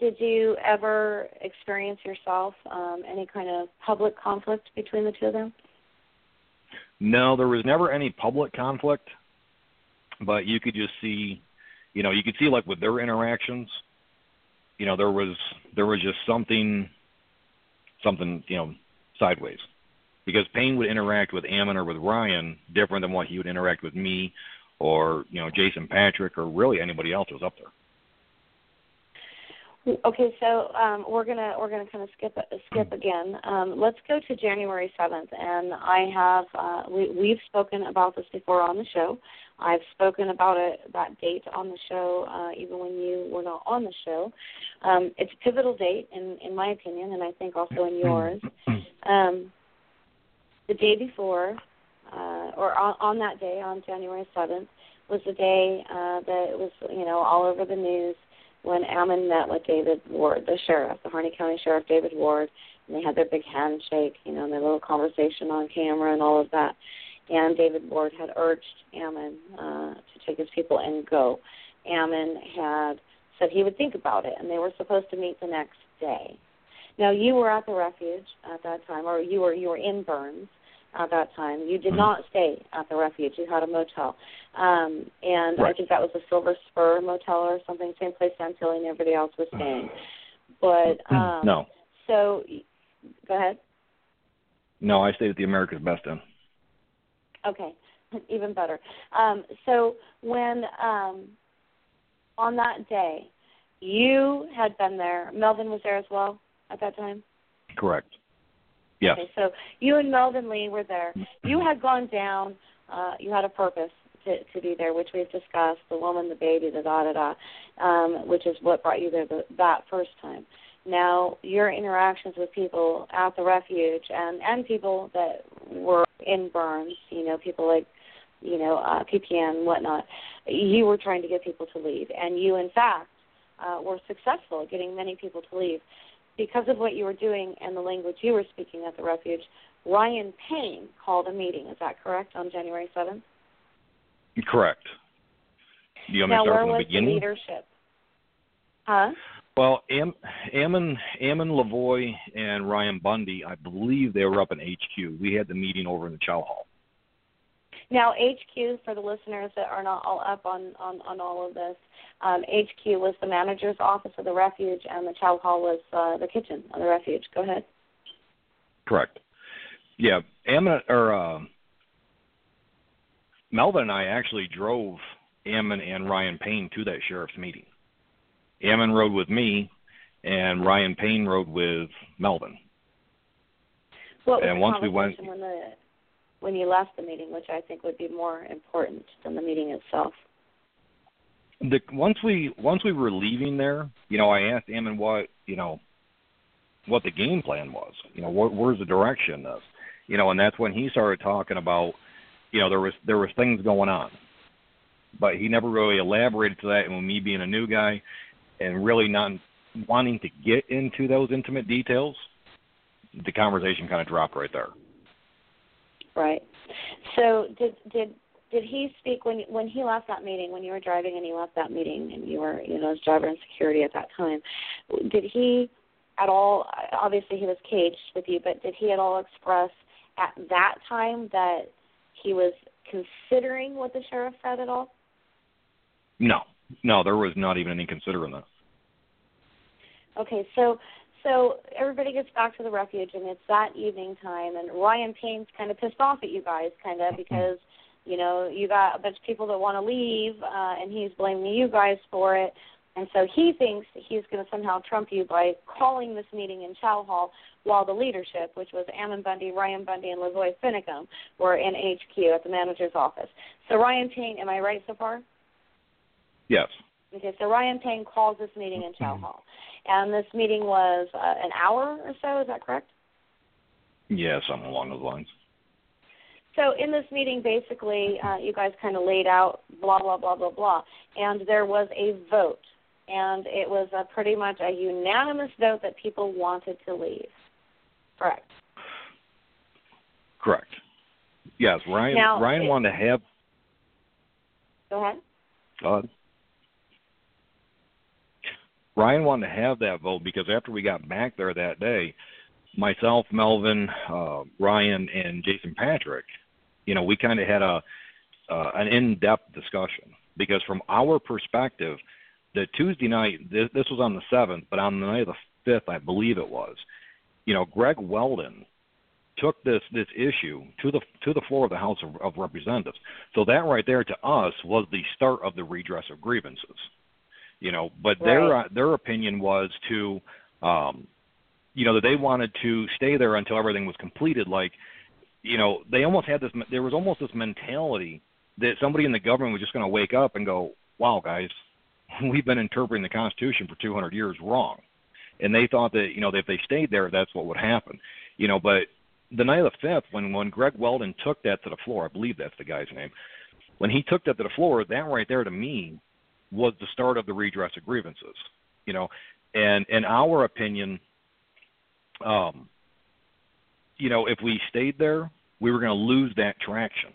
Did you ever experience yourself any kind of public conflict between the two of them? No, there was never any public conflict, but you could just see, you know, you could see like with their interactions, you know, there was just something, you know, sideways, because Payne would interact with Ammon or with Ryan different than what he would interact with me or, you know, Jason Patrick or really anybody else who was up there. Okay, so we're gonna kind of skip again. Let's go to January 7th, and I have we've spoken about this before on the show. I've spoken about that date on the show, even when you were not on the show. It's a pivotal date in my opinion, and I think also in yours. The day before, or on that day on January 7th, was the day that it was, you know, all over the news, when Ammon met with David Ward, the sheriff, the Harney County Sheriff David Ward, and they had their big handshake, you know, and their little conversation on camera and all of that. And David Ward had urged Ammon to take his people and go. Ammon had said he would think about it, and they were supposed to meet the next day. Now, you were at the refuge at that time, or you were in Burns at that time. You did not stay at the refuge. You had a motel. And right. I think that was a Silver Spur motel or something, same place Santilli and everybody else was staying. But no. So, go ahead. No, I stayed at the America's Best Inn. Okay, even better. So when on that day, you had been there. Melvin was there as well at that time? Correct. Yes. Okay, so you and Melvin Lee were there. You had gone down. You had a purpose to be there, which we've discussed, the woman, the baby, the da-da-da, which is what brought you there that first time. Now, your interactions with people at the refuge and people that were in Burns, you know, people like, you know, PPN and whatnot, you were trying to get people to leave. And you, in fact, were successful at getting many people to leave. Because of what you were doing and the language you were speaking at the refuge, Ryan Payne called a meeting. Is that correct, on January 7th? Correct. Do you want me to start from the beginning? Now, where was the leadership? Huh? Well, Ammon, LaVoy, and Ryan Bundy, I believe they were up in HQ. We had the meeting over in the chow hall. Now, HQ, for the listeners that are not all up on all of this, HQ was the manager's office of the refuge, and the chow hall was the kitchen of the refuge. Go ahead. Correct. Yeah. Melvin and I actually drove Ammon and Ryan Payne to that sheriff's meeting. Ammon rode with me, and Ryan Payne rode with Melvin. What was when you left the meeting, which I think would be more important than the meeting itself. Once we were leaving there, you know, I asked Ammon what the game plan was. You know, where's the direction of, you know, and that's when he started talking about, you know, there was things going on, but he never really elaborated to that. And with me being a new guy and really not wanting to get into those intimate details, the conversation kind of dropped right there. Right. So did he speak when he left that meeting, when you were driving and he left that meeting and you were, you know, as driver and security at that time, did he at all, obviously he was caged with you, but did he at all express at that time that he was considering what the sheriff said at all? No, there was not even any considering that. Okay, so everybody gets back to the refuge, and it's that evening time, and Ryan Payne's kind of pissed off at you guys, kind of, because, you know, you got a bunch of people that want to leave, and he's blaming you guys for it, and so he thinks that he's going to somehow trump you by calling this meeting in Chow Hall while the leadership, which was Ammon Bundy, Ryan Bundy, and LaVoy Finicum, were in HQ at the manager's office. So Ryan Payne, am I right so far? Yes. Okay, so Ryan Payne calls this meeting in Chow Hall. And this meeting was an hour or so, is that correct? Yeah, something along those lines. So in this meeting, basically, you guys kind of laid out blah, blah, blah, blah, blah. And there was a vote. And it was pretty much a unanimous vote that people wanted to leave. Correct? Correct. Yes, Ryan wanted to have... Go ahead. Ryan wanted to have that vote because after we got back there that day, myself, Melvin, Ryan, and Jason Patrick, you know, we kind of had an in-depth discussion because from our perspective, the Tuesday night, this was on the 7th, but on the night of the 5th, I believe it was, you know, Greg Weldon took this issue to the floor of the House of Representatives. So that right there to us was the start of the redress of grievances. You know, but their opinion was to, you know, that they wanted to stay there until everything was completed. Like, you know, they almost had this. There was almost this mentality that somebody in the government was just going to wake up and go, "Wow, guys, we've been interpreting the Constitution for 200 years wrong," and they thought that, you know, that if they stayed there, that's what would happen. You know, but the night of the 5th, when Greg Weldon took that to the floor, I believe that's the guy's name. When he took that to the floor, that right there to me was the start of the redress of grievances, you know, and in our opinion, you know, if we stayed there, we were going to lose that traction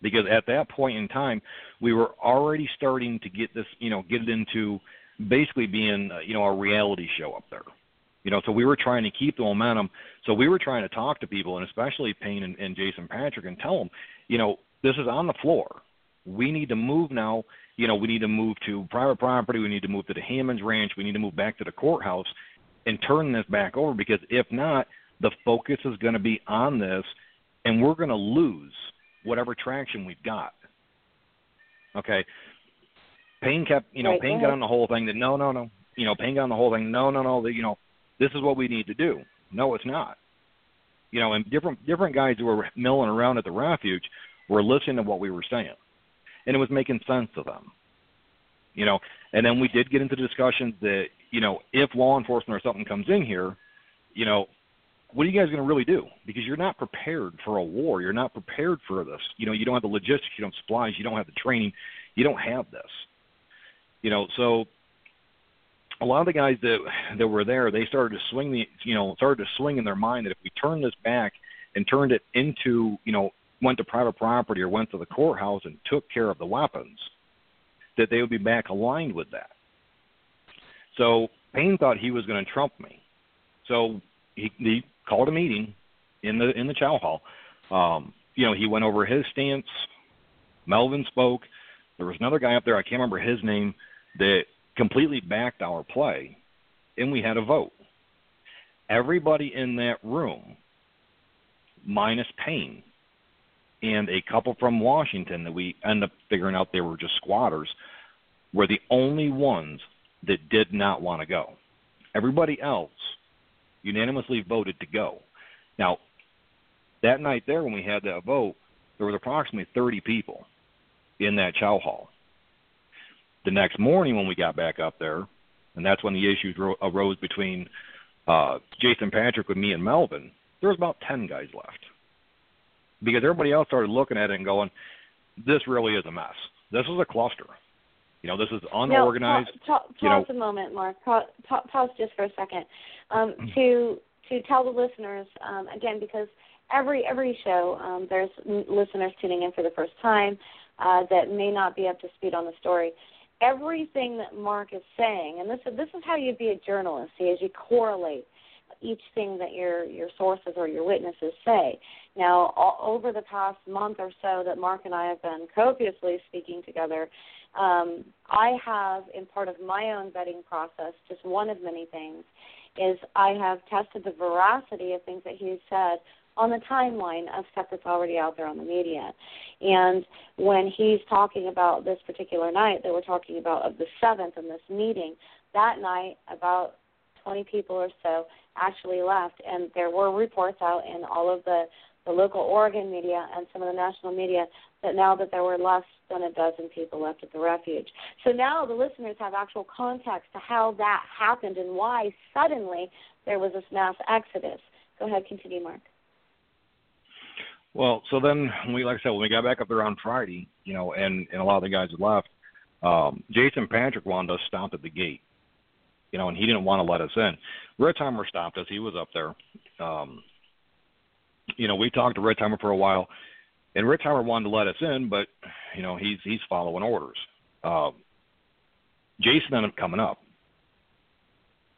because at that point in time, we were already starting to get this, you know, get it into basically being, you know, a reality show up there, you know, so we were trying to keep the momentum. So we were trying to talk to people and especially Payne and Jason Patrick and tell them, you know, this is on the floor. We need to move now. You know, we need to move to private property. We need to move to the Hammond's Ranch. We need to move back to the courthouse and turn this back over because if not, the focus is going to be on this, and we're going to lose whatever traction we've got. Okay. Payne got on the whole thing that no. You know, Payne got on the whole thing, no. That, you know, this is what we need to do. No, it's not. You know, and different guys who were milling around at the refuge were listening to what we were saying. And it was making sense to them, you know. And then we did get into discussions that, you know, if law enforcement or something comes in here, you know, what are you guys going to really do? Because you're not prepared for a war. You're not prepared for this. You know, you don't have the logistics. You don't have supplies. You don't have the training. You don't have this. You know, so a lot of the guys that were there, they started to swing in their mind that if we turn this back and turned it into, you know, went to private property or went to the courthouse and took care of the weapons, that they would be back aligned with that. So Payne thought he was going to trump me. So he called a meeting in the Chow Hall. You know, he went over his stance. Melvin spoke. There was another guy up there, I can't remember his name, that completely backed our play, and we had a vote. Everybody in that room, minus Payne, and a couple from Washington that we end up figuring out they were just squatters, were the only ones that did not want to go. Everybody else unanimously voted to go. Now, that night there when we had that vote, there was approximately 30 people in that Chow Hall. the next morning when we got back up there, and that's when the issues arose between Jason Patrick with me and Melvin, there was about 10 guys left. Because everybody else started looking at it and going, this really is a mess. This is a cluster. You know, this is unorganized. Now, pause a moment, Mark. Pause just for a second. To tell the listeners, again, because every show there's listeners tuning in for the first time that may not be up to speed on the story. Everything that Mark is saying, and this is how you be a journalist, see, as you correlate each thing that your sources or your witnesses say. Now, over the past month or so that Mark and I have been copiously speaking together, I have, in part of my own vetting process, just one of many things, is I have tested the veracity of things that he said on the timeline of stuff that's already out there on the media. And when he's talking about this particular night that we're talking about of the 7th in this meeting, that night about 20 people or so actually left, and there were reports out in all of the local Oregon media and some of the national media that now that there were less than a dozen people left at the refuge. So now the listeners have actual context to how that happened and why suddenly there was this mass exodus. Go ahead, continue, Mark. Well, so then, like I said, when we got back up there on Friday, you know, and a lot of the guys had left, Jason Patrick wanted us stopped at the gate, you know, and he didn't want to let us in. Ritzheimer stopped us. He was up there. You know, we talked to Ritzheimer for a while, and Ritzheimer wanted to let us in, but, you know, he's following orders. Jason ended up coming up.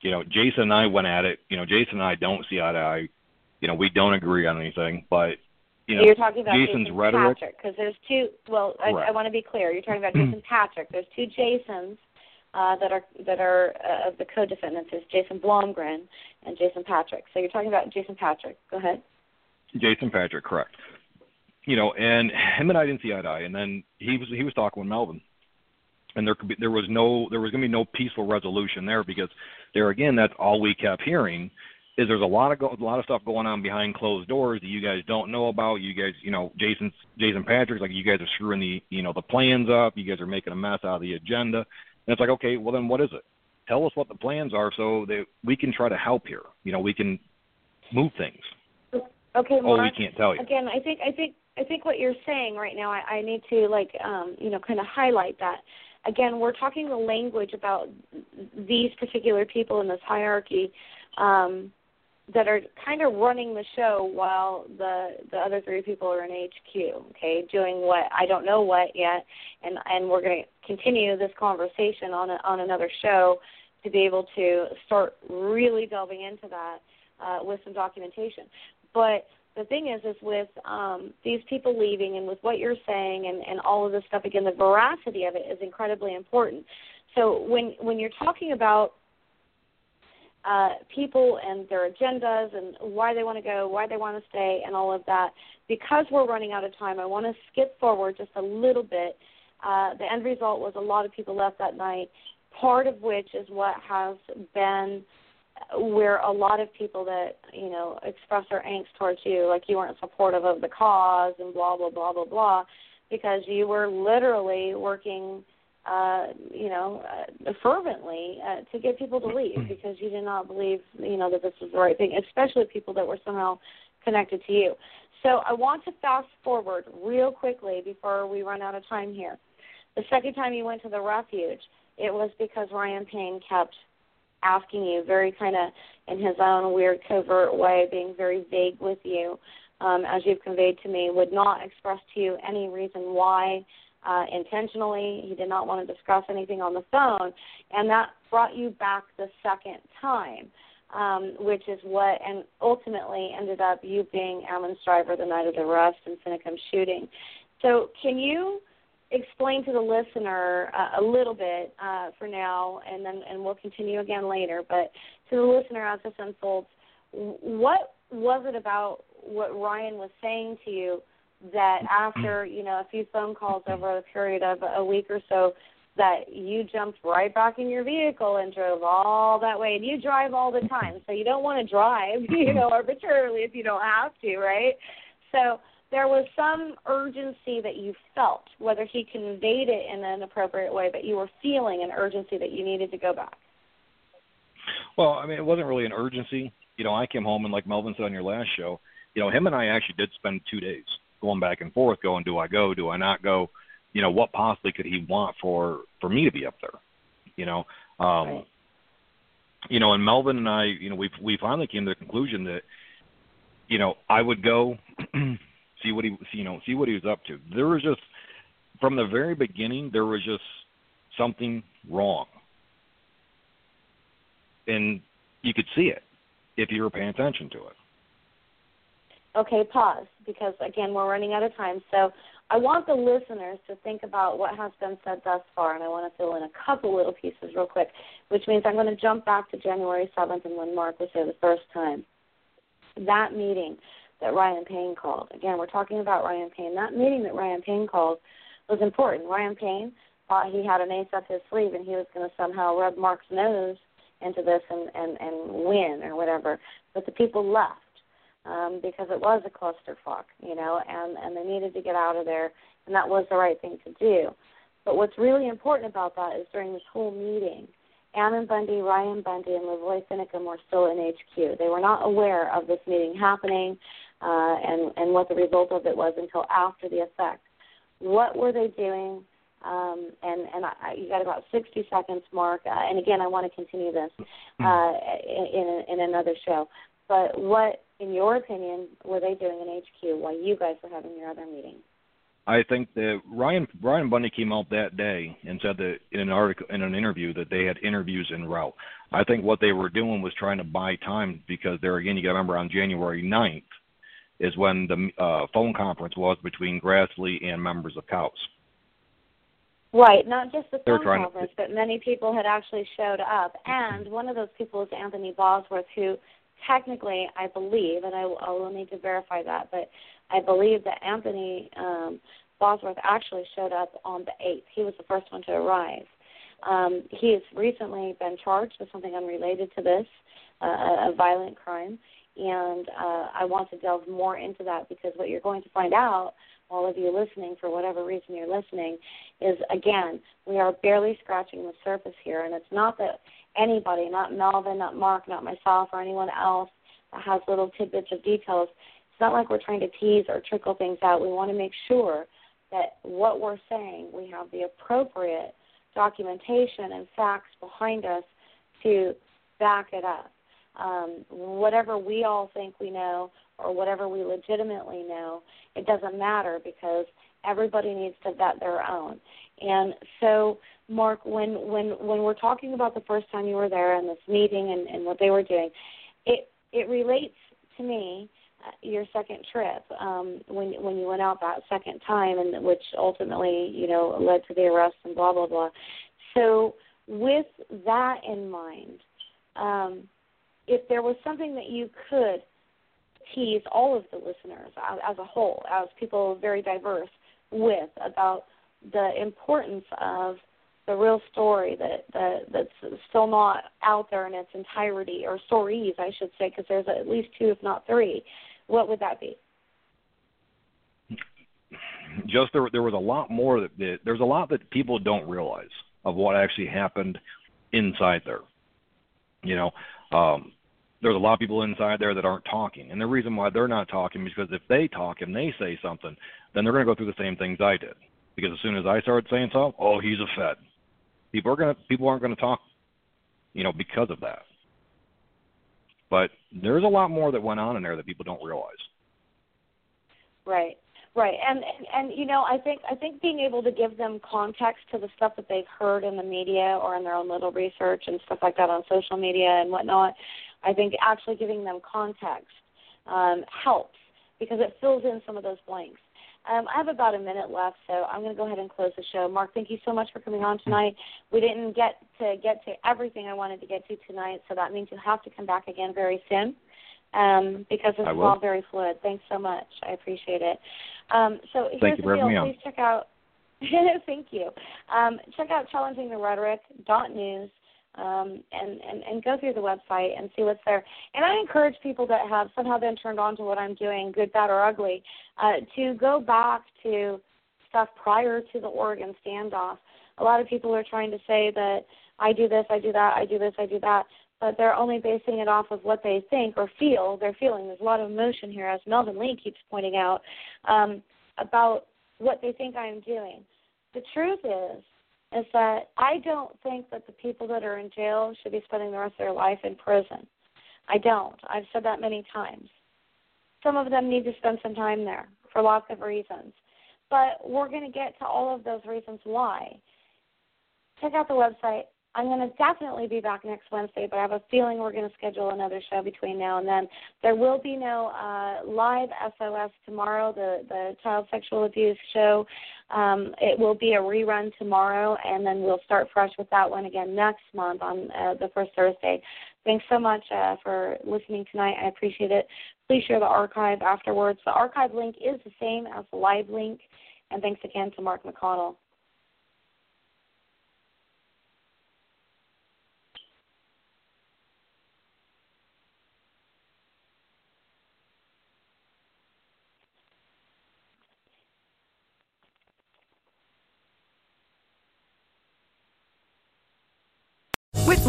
You know, Jason and I went at it. You know, Jason and I don't see eye to eye. You know, we don't agree on anything, but, you know, you're talking about Jason rhetoric. Patrick, because there's two. Well, I want to be clear. You're talking about Jason Patrick. There's two Jasons that are of the co-defendants. There's Jason Blomgren and Jason Patrick. So you're talking about Jason Patrick. Go ahead. Jason Patrick, correct. You know, and him and I didn't see eye to eye, and then he was talking with Melvin, and there was going to be no peaceful resolution there, because there again, that's all we kept hearing is there's a lot of stuff going on behind closed doors that you guys don't know about. You guys, you know, Jason Patrick's like, you guys are screwing the plans up. You guys are making a mess out of the agenda. And it's like, okay, well then what is it? Tell us what the plans are so that we can try to help here. You know, we can move things. Okay, Mark. Oh, we can't tell you. Again, I think what you're saying right now, I need to kind of highlight that. Again, we're talking the language about these particular people in this hierarchy that are kind of running the show while the other three people are in HQ, okay, doing what I don't know what yet, and we're going to continue this conversation on another show to be able to start really delving into that with some documentation. But the thing is with these people leaving and with what you're saying and all of this stuff, again, the veracity of it is incredibly important. So when you're talking about people and their agendas and why they want to go, why they want to stay, and all of that, because we're running out of time, I want to skip forward just a little bit. The end result was a lot of people left that night, part of which is what has been where a lot of people that, you know, express their angst towards you, like you weren't supportive of the cause and blah, blah, blah, blah, blah, because you were literally working, fervently to get people to leave because you did not believe, you know, that this was the right thing, especially people that were somehow connected to you. So I want to fast forward real quickly before we run out of time here. The second time you went to the refuge, it was because Ryan Payne kept asking you, very kind of in his own weird covert way, being very vague with you, as you've conveyed to me, would not express to you any reason why intentionally. He did not want to discuss anything on the phone, and that brought you back the second time, which is what and ultimately ended up you being Ammon's driver the night of the arrest and Finicum shooting. So can you explain to the listener a little bit for now, and we'll continue again later. But to the listener, as this unfolds, what was it about what Ryan was saying to you that after, you know, a few phone calls over a period of a week or so, that you jumped right back in your vehicle and drove all that way? And you drive all the time, so you don't want to drive, you know, arbitrarily if you don't have to, right? So there was some urgency that you felt, whether he conveyed it in an appropriate way, but you were feeling an urgency that you needed to go back. Well, I mean, it wasn't really an urgency. You know, I came home, and like Melvin said on your last show, you know, him and I actually did spend 2 days going back and forth, going, do I go, do I not go? You know, what possibly could he want for me to be up there? You know, right. You know, and Melvin and I, you know, we finally came to the conclusion that, you know, I would go see what he was up to. There was just, from the very beginning, there was just something wrong. And you could see it if you were paying attention to it. Okay, pause, because, again, we're running out of time. So I want the listeners to think about what has been said thus far, and I want to fill in a couple little pieces real quick, which means I'm going to jump back to January 7th and when Mark was here the first time. That meeting that Ryan Payne called, again, we're talking about Ryan Payne. That meeting that Ryan Payne called was important. Ryan Payne thought he had an ace up his sleeve, and he was going to somehow rub Mark's nose into this and win or whatever. But the people left. Because it was a clusterfuck, you know, and they needed to get out of there, and that was the right thing to do. But what's really important about that is during this whole meeting, Ammon Bundy, Ryan Bundy, and LaVoy Finicum were still in HQ. They were not aware of this meeting happening and what the result of it was until after the effect. What were they doing? You got about 60 seconds, Mark, and again, I want to continue this in another show. But what, in your opinion, were they doing in HQ while you guys were having your other meeting? I think that Ryan Bundy came out that day and said that in an interview that they had interviews en route. I think what they were doing was trying to buy time because there again, you got to remember on January 9th is when the phone conference was between Grassley and members of COWS. Right, not just the phone conference, but many people had actually showed up, and one of those people is Anthony Bosworth, who technically, I believe, and I will need to verify that, but I believe that Anthony Bosworth actually showed up on the 8th. He was the first one to arrive. He has recently been charged with something unrelated to this, a violent crime, and I want to delve more into that because what you're going to find out, all of you listening, for whatever reason you're listening, is, again, we are barely scratching the surface here, and it's not that anybody, not Melvin, not Mark, not myself, or anyone else that has little tidbits of details. It's not like we're trying to tease or trickle things out. We want to make sure that what we're saying, we have the appropriate documentation and facts behind us to back it up. Whatever we all think we know or whatever we legitimately know, it doesn't matter because everybody needs to vet their own. And so, Mark, when we're talking about the first time you were there and this meeting and what they were doing, it relates to me your second trip when you went out that second time, and which ultimately, you know, led to the arrest and blah, blah, blah. So with that in mind, if there was something that you could tease all of the listeners as a whole, as people very diverse with, about the importance of the real story that's still not out there in its entirety, or stories, I should say, because there's at least two, if not three, what would that be? Just there was a lot more there's a lot that people don't realize of what actually happened inside there. You know, there's a lot of people inside there that aren't talking, and the reason why they're not talking is because if they talk and they say something, then they're going to go through the same things I did. Because as soon as I started saying something, oh, he's a Fed. People aren't going to talk, you know, because of that. But there's a lot more that went on in there that people don't realize. Right, right, and you know, I think being able to give them context to the stuff that they've heard in the media or in their own little research and stuff like that on social media and whatnot, I think actually giving them context helps because it fills in some of those blanks. I have about a minute left, so I'm going to go ahead and close the show. Mark, thank you so much for coming on tonight. We didn't get to everything I wanted to get to tonight, so that means you'll have to come back again very soon because this is all very fluid. Thanks so much. I appreciate it. So here's the deal. Please check out – thank you. Check out challengingtherhetoric.news. and go through the website and see what's there. And I encourage people that have somehow been turned on to what I'm doing, good, bad, or ugly, to go back to stuff prior to the Oregon standoff. A lot of people are trying to say that I do this, I do that, I do this, I do that, but they're only basing it off of what they think or feel, their feeling. There's a lot of emotion here, as Melvin Lee keeps pointing out, about what they think I'm doing. The truth is that I don't think that the people that are in jail should be spending the rest of their life in prison. I don't. I've said that many times. Some of them need to spend some time there for lots of reasons. But we're going to get to all of those reasons why. Check out the website. I'm going to definitely be back next Wednesday, but I have a feeling we're going to schedule another show between now and then. There will be no live SOS tomorrow, the child sexual abuse show. It will be a rerun tomorrow, and then we'll start fresh with that one again next month on the first Thursday. Thanks so much for listening tonight. I appreciate it. Please share the archive afterwards. The archive link is the same as the live link, and thanks again to Mark McConnell. With